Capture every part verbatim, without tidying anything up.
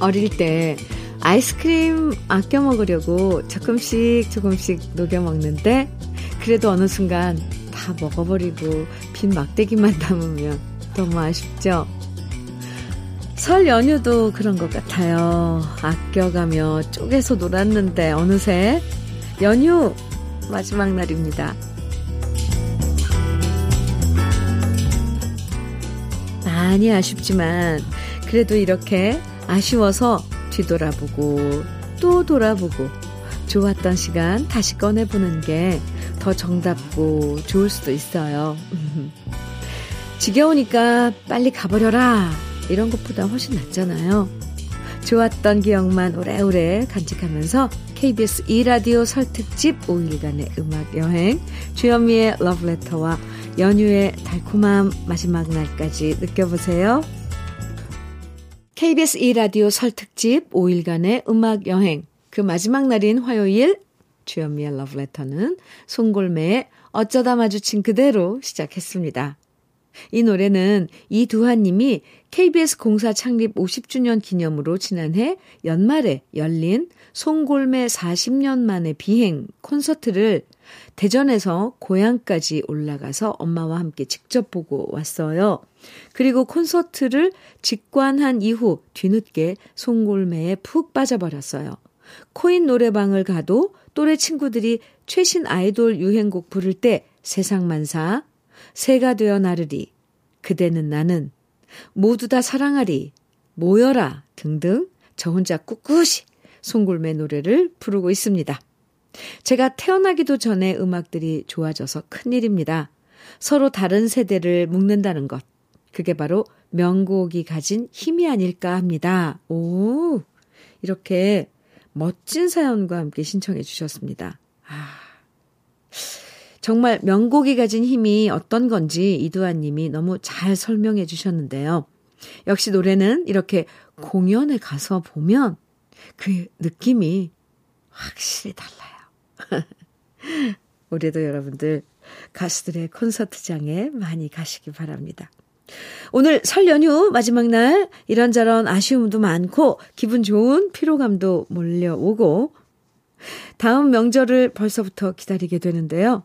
어릴 때 아이스크림 아껴 먹으려고 조금씩 조금씩 녹여 먹는데 그래도 어느 순간 다 먹어버리고 빈 막대기만 남으면 너무 아쉽죠. 설 연휴도 그런 것 같아요. 아껴가며 쪼개서 놀았는데 어느새 연휴 마지막 날입니다. 많이 아쉽지만 그래도 이렇게 아쉬워서 뒤돌아보고 또 돌아보고 좋았던 시간 다시 꺼내보는 게 더 정답고 좋을 수도 있어요. 지겨우니까 빨리 가버려라 이런 것보다 훨씬 낫잖아요. 좋았던 기억만 오래오래 간직하면서 케이비에스 E라디오 설 특집 오일간의 음악여행 주현미의 러브레터와 연휴의 달콤함 마지막 날까지 느껴보세요. 케이비에스 E라디오 설 특집 오일간의 음악여행 그 마지막 날인 화요일 주현미의 러브레터는 송골매의 어쩌다 마주친 그대로 시작했습니다. 이 노래는 이두하님이 케이비에스 공사 창립 오십 주년 기념으로 지난해 연말에 열린 송골매 사십 년 만의 비행 콘서트를 대전에서 고향까지 올라가서 엄마와 함께 직접 보고 왔어요. 그리고 콘서트를 직관한 이후 뒤늦게 송골매에 푹 빠져버렸어요. 코인 노래방을 가도 또래 친구들이 최신 아이돌 유행곡 부를 때 세상만사, 새가 되어 나르리, 그대는 나는, 모두 다 사랑하리, 모여라 등등 저 혼자 꿋꿋이 송골매 노래를 부르고 있습니다. 제가 태어나기도 전에 음악들이 좋아져서 큰일입니다. 서로 다른 세대를 묶는다는 것, 그게 바로 명곡이 가진 힘이 아닐까 합니다. 오, 이렇게 멋진 사연과 함께 신청해 주셨습니다. 아, 정말 명곡이 가진 힘이 어떤 건지 이두환님이 너무 잘 설명해 주셨는데요. 역시 노래는 이렇게 공연에 가서 보면 그 느낌이 확실히 달라요. 올해도 여러분들 가수들의 콘서트장에 많이 가시기 바랍니다. 오늘 설 연휴 마지막 날 이런저런 아쉬움도 많고 기분 좋은 피로감도 몰려오고 다음 명절을 벌써부터 기다리게 되는데요.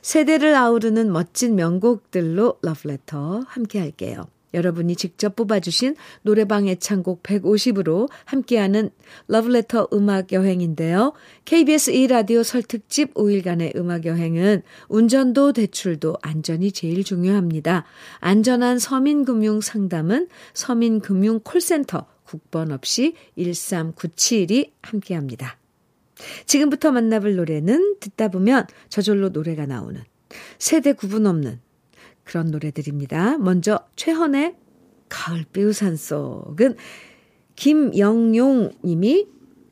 세대를 아우르는 멋진 명곡들로 러브레터 함께할게요. 여러분이 직접 뽑아주신 노래방 애창곡 백오십으로 함께하는 러브레터 음악여행인데요. 케이비에스 E라디오 설 특집 오일간의 음악여행은 운전도 대출도 안전이 제일 중요합니다. 안전한 서민금융상담은 서민금융콜센터 국번 없이 일삼구칠이 함께합니다. 지금부터 만나볼 노래는 듣다 보면 저절로 노래가 나오는 세대 구분 없는 그런 노래들입니다. 먼저 최헌의 가을 비우산 속은 김영용 님이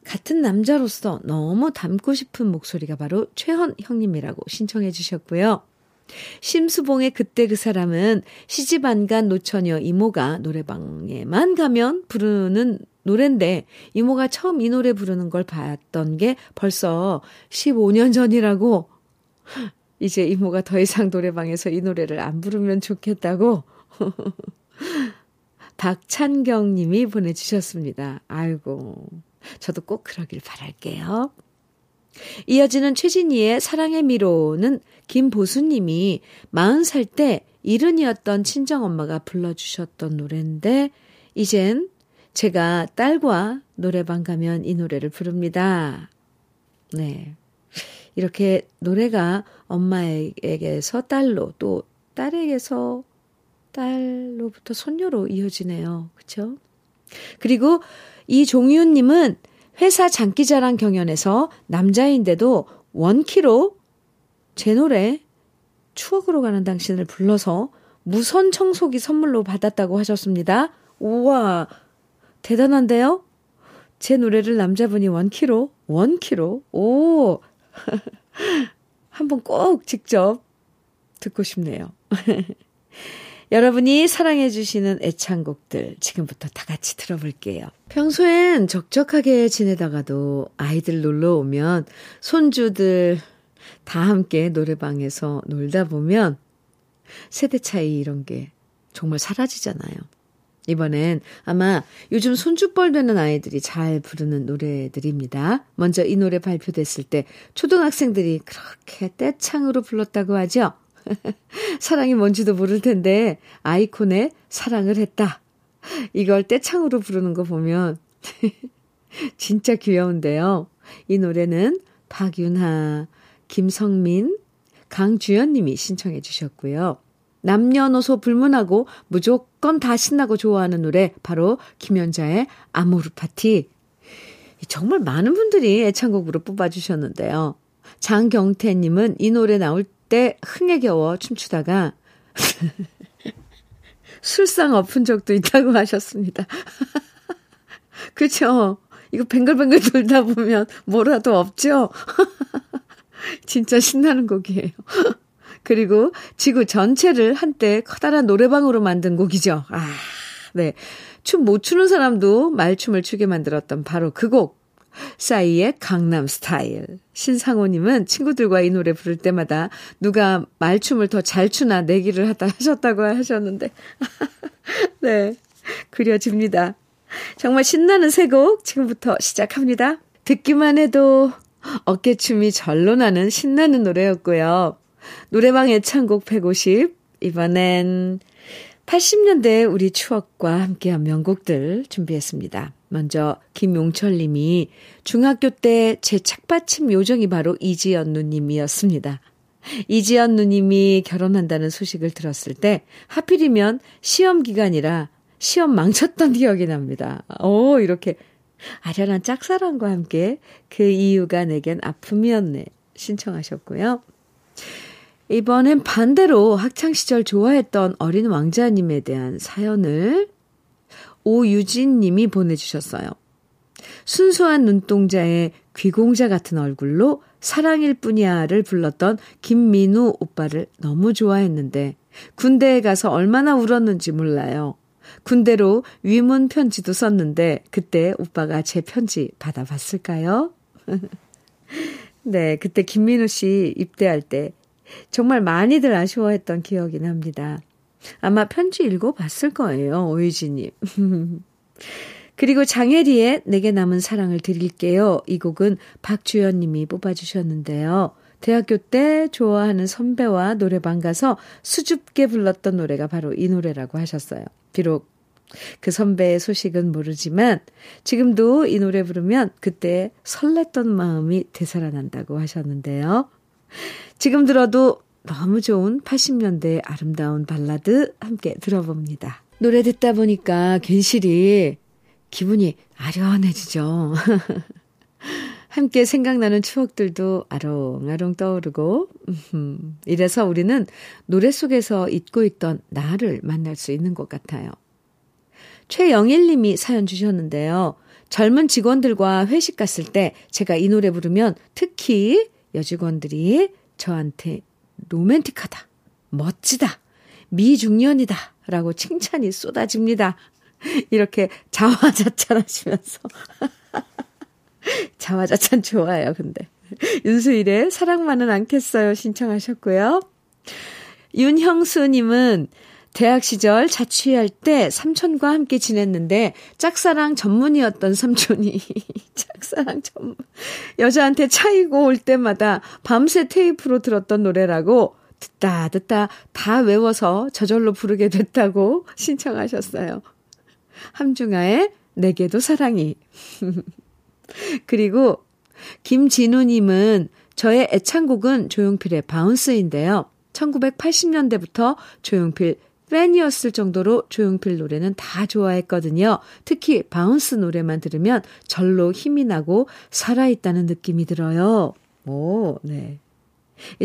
같은 남자로서 너무 닮고 싶은 목소리가 바로 최헌 형님이라고 신청해 주셨고요. 심수봉의 그때 그 사람은 시집 안 간 노처녀 이모가 노래방에만 가면 부르는 노래인데 이모가 처음 이 노래 부르는 걸 봤던 게 벌써 십오 년 전이라고 이제 이모가 더 이상 노래방에서 이 노래를 안 부르면 좋겠다고 박찬경 님이 보내주셨습니다. 아이고, 저도 꼭 그러길 바랄게요. 이어지는 최진희의 사랑의 미로는 김보수 님이 마흔 살 때 일흔이었던 친정엄마가 불러주셨던 노래인데 이젠 제가 딸과 노래방 가면 이 노래를 부릅니다. 네, 이렇게 노래가 엄마에게서 딸로 또 딸에게서 딸로부터 손녀로 이어지네요. 그렇죠? 그리고 이종윤님은 회사 장기자랑 경연에서 남자인데도 원키로 제 노래 추억으로 가는 당신을 불러서 무선 청소기 선물로 받았다고 하셨습니다. 우와, 대단한데요? 제 노래를 남자분이 원키로, 원키로, 오, 한번 꼭 직접 듣고 싶네요. 여러분이 사랑해주시는 애창곡들 지금부터 다 같이 들어볼게요. 평소엔 적적하게 지내다가도 아이들 놀러오면 손주들 다 함께 노래방에서 놀다 보면 세대 차이 이런 게 정말 사라지잖아요. 이번엔 아마 요즘 손주뻘 되는 아이들이 잘 부르는 노래들입니다. 먼저 이 노래 발표됐을 때 초등학생들이 그렇게 떼창으로 불렀다고 하죠. 사랑이 뭔지도 모를 텐데 아이콘의 사랑을 했다. 이걸 떼창으로 부르는 거 보면 진짜 귀여운데요. 이 노래는 박윤하, 김성민, 강주연 님이 신청해 주셨고요. 남녀노소 불문하고 무조건 다 신나고 좋아하는 노래 바로 김연자의 아모르파티. 정말 많은 분들이 애창곡으로 뽑아주셨는데요. 장경태님은 이 노래 나올 때 흥에 겨워 춤추다가 술상 엎은 적도 있다고 하셨습니다. 그렇죠? 이거 뱅글뱅글 돌다 보면 뭐라도 없죠? 진짜 신나는 곡이에요. 그리고 지구 전체를 한때 커다란 노래방으로 만든 곡이죠. 아, 네. 춤 못 추는 사람도 말춤을 추게 만들었던 바로 그 곡. 싸이의 강남 스타일. 신상호님은 친구들과 이 노래 부를 때마다 누가 말춤을 더 잘 추나 내기를 하다 하셨다고 하셨는데. 네. 그려집니다. 정말 신나는 새 곡 지금부터 시작합니다. 듣기만 해도 어깨춤이 절로 나는 신나는 노래였고요. 노래방 애창곡 백오십, 이번엔 팔십 년대 우리 추억과 함께한 명곡들 준비했습니다. 먼저 김용철 님이 중학교 때 제 책받침 요정이 바로 이지연 누님이었습니다. 이지연 누님이 결혼한다는 소식을 들었을 때 하필이면 시험 기간이라 시험 망쳤던 기억이 납니다. 오, 이렇게 아련한 짝사랑과 함께 그 이유가 내겐 아픔이었네 신청하셨고요. 이번엔 반대로 학창시절 좋아했던 어린 왕자님에 대한 사연을 오유진 님이 보내주셨어요. 순수한 눈동자에 귀공자 같은 얼굴로 사랑일 뿐이야를 불렀던 김민우 오빠를 너무 좋아했는데 군대에 가서 얼마나 울었는지 몰라요. 군대로 위문 편지도 썼는데 그때 오빠가 제 편지 받아봤을까요? 네, 그때 김민우 씨 입대할 때 정말 많이들 아쉬워했던 기억이 납니다. 아마 편지 읽어봤을 거예요, 오유진님. 그리고 장혜리의 내게 남은 사랑을 드릴게요. 이 곡은 박주연님이 뽑아주셨는데요. 대학교 때 좋아하는 선배와 노래방 가서 수줍게 불렀던 노래가 바로 이 노래라고 하셨어요. 비록 그 선배의 소식은 모르지만 지금도 이 노래 부르면 그때 설렜던 마음이 되살아난다고 하셨는데요. 지금 들어도 너무 좋은 팔십 년대의 아름다운 발라드 함께 들어봅니다. 노래 듣다 보니까 괜시리 기분이 아련해지죠. 함께 생각나는 추억들도 아롱아롱 떠오르고 이래서 우리는 노래 속에서 잊고 있던 나를 만날 수 있는 것 같아요. 최영일님이 사연 주셨는데요. 젊은 직원들과 회식 갔을 때 제가 이 노래 부르면 특히 여직원들이 저한테 로맨틱하다, 멋지다, 미중년이다 라고 칭찬이 쏟아집니다. 이렇게 자화자찬하시면서 자화자찬 좋아요. 근데 윤수일의 사랑만은 않겠어요 신청하셨고요. 윤형수님은 대학 시절 자취할 때 삼촌과 함께 지냈는데 짝사랑 전문이었던 삼촌이 짝사랑 전문 여자한테 차이고 올 때마다 밤새 테이프로 들었던 노래라고 듣다 듣다 다 외워서 저절로 부르게 됐다고 신청하셨어요. 함중아의 내게도 사랑이. 그리고 김진우님은 저의 애창곡은 조용필의 바운스인데요. 천구백팔십 년대부터 조용필 팬이었을 정도로 조용필 노래는 다 좋아했거든요. 특히 바운스 노래만 들으면 절로 힘이 나고 살아있다는 느낌이 들어요. 오, 네.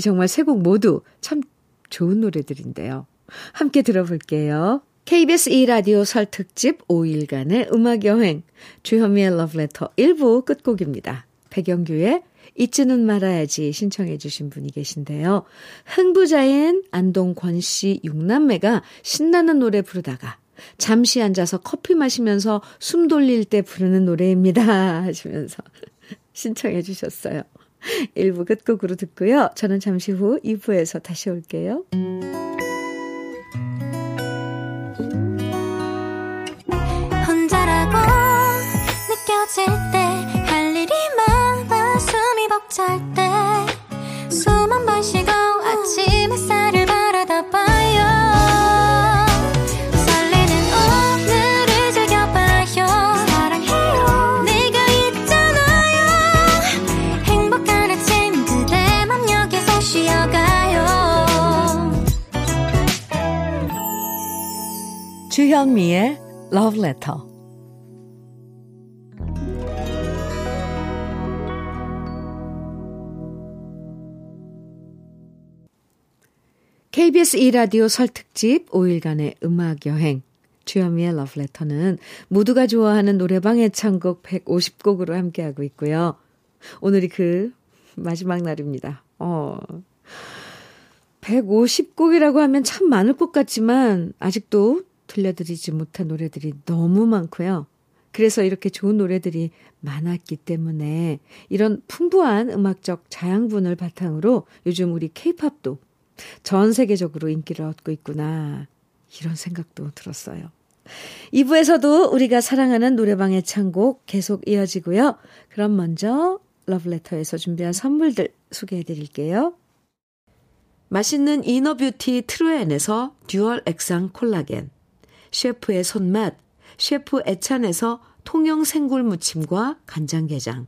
정말 세 곡 모두 참 좋은 노래들인데요. 함께 들어볼게요. 케이비에스 E라디오 설 특집 오 일간의 음악여행 주현미의 러브레터 일 부 끝곡입니다. 백영규의 잊지는 말아야지 신청해 주신 분이 계신데요. 흥부자인 안동권 씨 육남매가 신나는 노래 부르다가 잠시 앉아서 커피 마시면서 숨 돌릴 때 부르는 노래입니다 하시면서 신청해 주셨어요. 일 부 끝곡으로 듣고요. 저는 잠시 후 이 부에서 다시 올게요. 터질 때 할 일이 많아 숨이 벅찰 때 숨 한 번 쉬고 아침 햇살을 바라다 봐요. 설레는 오늘을 즐겨봐요. 사랑해요. 내가 있잖아요. 행복한 아침 그대 맘 여기서 쉬어가요. 주현미의 Love Letter. 케이비에스 E라디오 설 특집 오일간의 음악여행 주현미의 러브레터는 모두가 좋아하는 노래방 애창곡 백오십 곡으로 함께하고 있고요. 오늘이 그 마지막 날입니다. 어, 백오십 곡이라고 하면 참 많을 것 같지만 아직도 들려드리지 못한 노래들이 너무 많고요. 그래서 이렇게 좋은 노래들이 많았기 때문에 이런 풍부한 음악적 자양분을 바탕으로 요즘 우리 케이팝도 전 세계적으로 인기를 얻고 있구나 이런 생각도 들었어요. 이 부에서도 우리가 사랑하는 노래방의 창곡 계속 이어지고요. 그럼 먼저 러브레터에서 준비한 선물들 소개해드릴게요. 맛있는 이너뷰티 트루엔에서 듀얼 액상 콜라겐, 셰프의 손맛 셰프 애찬에서 통영 생굴 무침과 간장게장,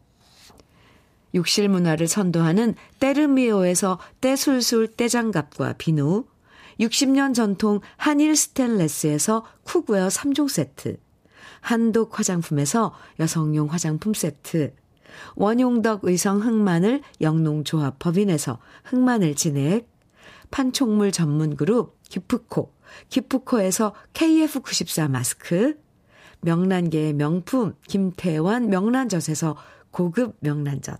욕실 문화를 선도하는 때르미오에서 때술술 때장갑과 비누, 육십 년 전통 한일 스탠레스에서 쿡웨어 삼 종 세트, 한독 화장품에서 여성용 화장품 세트, 원용덕 의성 흑마늘 영농조합 법인에서 흑마늘 진액, 판촉물 전문 그룹 기프코, 기프코에서 케이에프 구십사 마스크, 명란계의 명품 김태환 명란젓에서 고급 명란젓,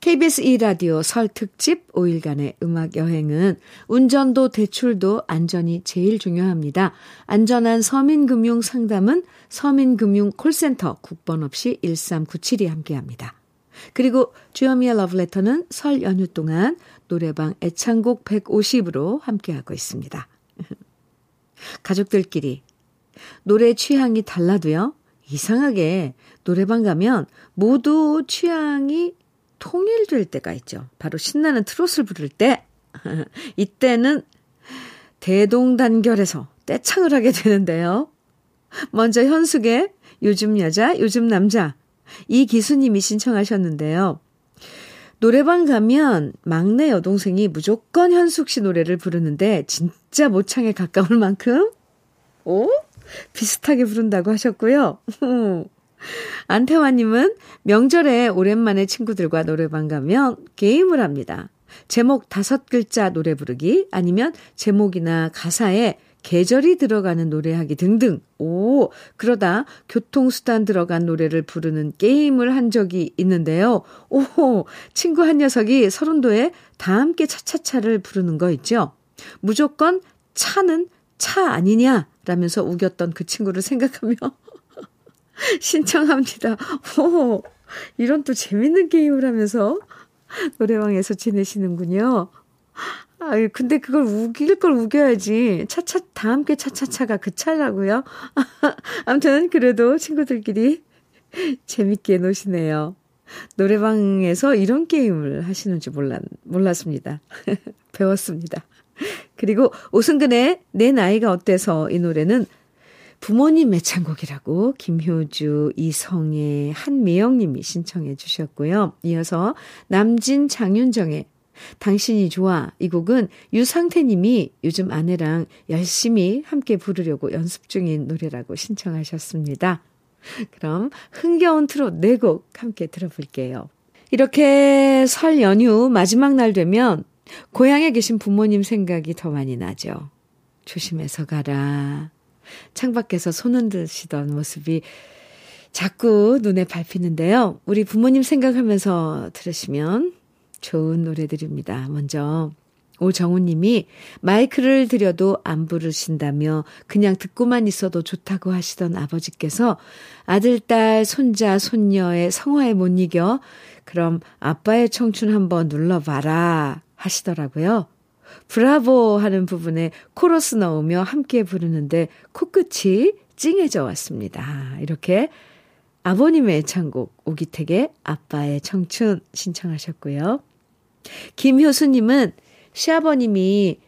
케이비에스 E라디오 설 특집 오일간의 음악여행은 운전도 대출도 안전이 제일 중요합니다. 안전한 서민금융상담은 서민금융콜센터 국번 없이 일삼구칠이 함께합니다. 그리고 주현미의 러브레터는 설 연휴 동안 노래방 애창곡 백오십으로 함께하고 있습니다. 가족들끼리 노래 취향이 달라도요. 이상하게 노래방 가면 모두 취향이 통일될 때가 있죠. 바로 신나는 트로트를 부를 때 이때는 대동단결해서 떼창을 하게 되는데요. 먼저 현숙의 요즘 여자 요즘 남자 이 기수님이 신청하셨는데요. 노래방 가면 막내 여동생이 무조건 현숙 씨 노래를 부르는데 진짜 모창에 가까울 만큼 오? 비슷하게 부른다고 하셨고요. 안태환님은 명절에 오랜만에 친구들과 노래방 가면 게임을 합니다. 제목 다섯 글자 노래 부르기 아니면 제목이나 가사에 계절이 들어가는 노래하기 등등. 오, 그러다 교통수단 들어간 노래를 부르는 게임을 한 적이 있는데요. 오, 친구 한 녀석이 서른도에 다 함께 차차차를 부르는 거 있죠. 무조건 차는 차 아니냐 라면서 우겼던 그 친구를 생각하며 신청합니다. 오, 이런 또 재밌는 게임을 하면서 노래방에서 지내시는군요. 아, 근데 그걸 우길 걸 우겨야지. 차차, 다 함께 차차차가 그 차라고요? 아무튼 그래도 친구들끼리 재밌게 노시네요. 노래방에서 이런 게임을 하시는지 몰랐, 몰랐습니다. 배웠습니다. 그리고 오승근의 내 나이가 어때서 이 노래는 부모님 애창곡이라고 김효주, 이성애, 한미영님이 신청해 주셨고요. 이어서 남진, 장윤정의 당신이 좋아 이 곡은 유상태님이 요즘 아내랑 열심히 함께 부르려고 연습 중인 노래라고 신청하셨습니다. 그럼 흥겨운 트롯 네 곡 함께 들어볼게요. 이렇게 설 연휴 마지막 날 되면 고향에 계신 부모님 생각이 더 많이 나죠. 조심해서 가라. 창밖에서 손 흔드시던 모습이 자꾸 눈에 밟히는데요. 우리 부모님 생각하면서 들으시면 좋은 노래들입니다. 먼저 오정우님이 마이크를 들여도 안 부르신다며 그냥 듣고만 있어도 좋다고 하시던 아버지께서 아들, 딸, 손자, 손녀의 성화에 못 이겨 그럼 아빠의 청춘 한번 눌러봐라 하시더라고요. 브라보 하는 부분에 코러스 넣으며 함께 부르는데 코끝이 찡해져 왔습니다. 이렇게 아버님의 애창곡 오기택의 아빠의 청춘 신청하셨고요. 김효수님은 시아버님이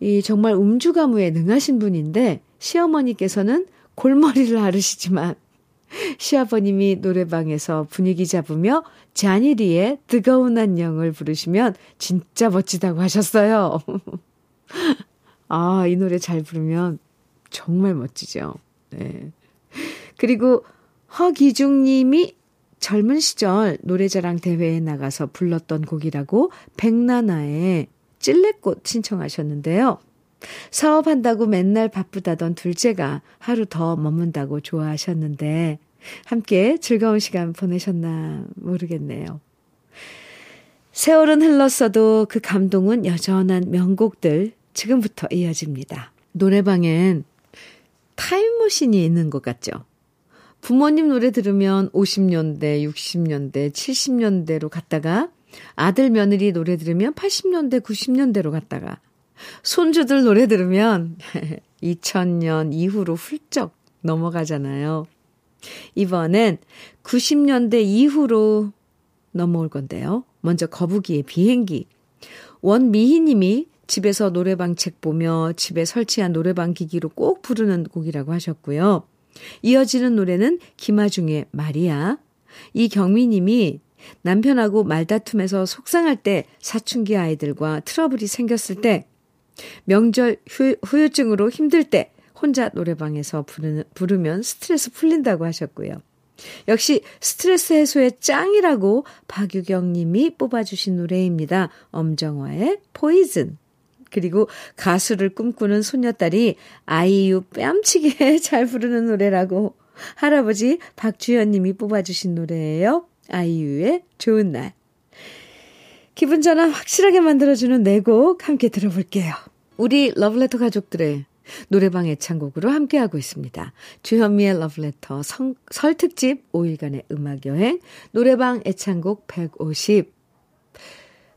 이 정말 음주가무에 능하신 분인데 시어머니께서는 골머리를 앓으시지만 시아버님이 노래방에서 분위기 잡으며 잔일이의 뜨거운 안녕을 부르시면 진짜 멋지다고 하셨어요. 아, 이 노래 잘 부르면 정말 멋지죠. 네. 그리고 허기중님이 젊은 시절 노래자랑 대회에 나가서 불렀던 곡이라고 백나나의 찔레꽃 신청하셨는데요. 사업한다고 맨날 바쁘다던 둘째가 하루 더 머문다고 좋아하셨는데 함께 즐거운 시간 보내셨나 모르겠네요. 세월은 흘렀어도 그 감동은 여전한 명곡들 지금부터 이어집니다. 노래방엔 타임머신이 있는 것 같죠? 부모님 노래 들으면 오십 년대, 육십 년대, 칠십 년대로 갔다가 아들 며느리 노래 들으면 팔십 년대, 구십 년대로 갔다가 손주들 노래 들으면 이천 년 이후로 훌쩍 넘어가잖아요. 이번엔 구십 년대 이후로 넘어올 건데요. 먼저 거북이의 비행기. 원미희님이 집에서 노래방 책 보며 집에 설치한 노래방 기기로 꼭 부르는 곡이라고 하셨고요. 이어지는 노래는 김아중의 마리아. 이경미님이 남편하고 말다툼에서 속상할 때 사춘기 아이들과 트러블이 생겼을 때 명절 후유증으로 힘들 때 혼자 노래방에서 부르면 스트레스 풀린다고 하셨고요. 역시 스트레스 해소에 짱이라고 박유경 님이 뽑아주신 노래입니다. 엄정화의 포이즌. 그리고 가수를 꿈꾸는 소녀딸이 아이유 뺨치게 잘 부르는 노래라고 할아버지 박주현 님이 뽑아주신 노래예요. 아이유의 좋은 날. 기분 전환 확실하게 만들어주는 네 곡 함께 들어볼게요. 우리 러브레터 가족들의 노래방 애창곡으로 함께하고 있습니다. 주현미의 러브레터 성, 설 특집 오 일간의 음악여행 노래방 애창곡 백오십.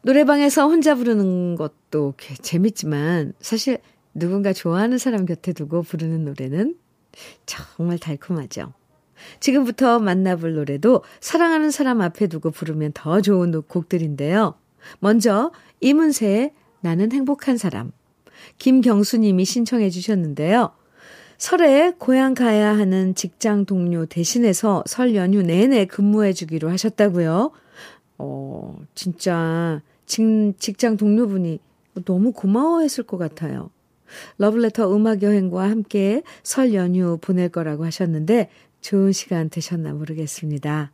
노래방에서 혼자 부르는 것도 재밌지만 사실 누군가 좋아하는 사람 곁에 두고 부르는 노래는 정말 달콤하죠. 지금부터 만나볼 노래도 사랑하는 사람 앞에 두고 부르면 더 좋은 곡들인데요. 먼저 이문세의 나는 행복한 사람. 김경수님이 신청해 주셨는데요. 설에 고향 가야 하는 직장 동료 대신해서 설 연휴 내내 근무해 주기로 하셨다고요. 어, 진짜 직장 동료분이 너무 고마워했을 것 같아요. 러블레터 음악여행과 함께 설 연휴 보낼 거라고 하셨는데 좋은 시간 되셨나 모르겠습니다.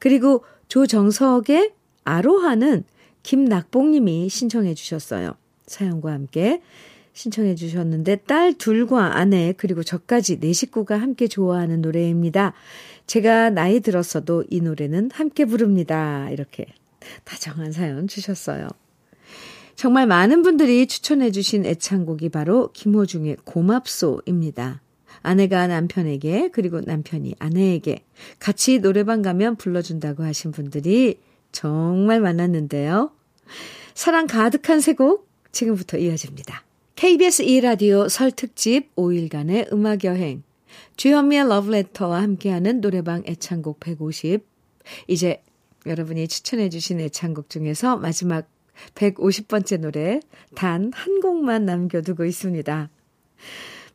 그리고 조정석의 아로하는 김낙봉님이 신청해 주셨어요. 사연과 함께 신청해 주셨는데 딸 둘과 아내 그리고 저까지 네 식구가 함께 좋아하는 노래입니다. 제가 나이 들었어도 이 노래는 함께 부릅니다. 이렇게 다정한 사연 주셨어요. 정말 많은 분들이 추천해 주신 애창곡이 바로 김호중의 고맙소입니다. 아내가 남편에게 그리고 남편이 아내에게 같이 노래방 가면 불러준다고 하신 분들이 정말 많았는데요. 사랑 가득한 세 곡 지금부터 이어집니다. 케이비에스 E라디오 설 특집 오 일간의 음악여행 주현미의 러브레터와 함께하는 노래방 애창곡 백오십. 이제 여러분이 추천해 주신 애창곡 중에서 마지막 백오십 번째 노래 단 한 곡만 남겨두고 있습니다.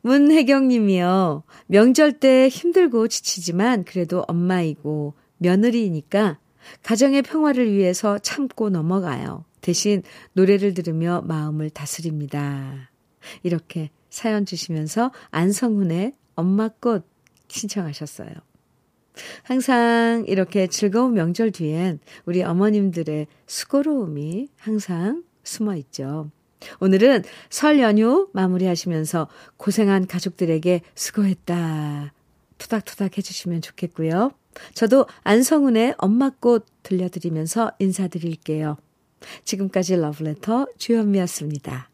문혜경님이요. 명절 때 힘들고 지치지만 그래도 엄마이고 며느리이니까 가정의 평화를 위해서 참고 넘어가요. 대신 노래를 들으며 마음을 다스립니다. 이렇게 사연 주시면서 안성훈의 엄마꽃 신청하셨어요. 항상 이렇게 즐거운 명절 뒤엔 우리 어머님들의 수고로움이 항상 숨어 있죠. 오늘은 설 연휴 마무리하시면서 고생한 가족들에게 수고했다 토닥토닥 해주시면 좋겠고요. 저도 안성훈의 엄마꽃 들려드리면서 인사드릴게요. 지금까지 러브레터 주현미였습니다.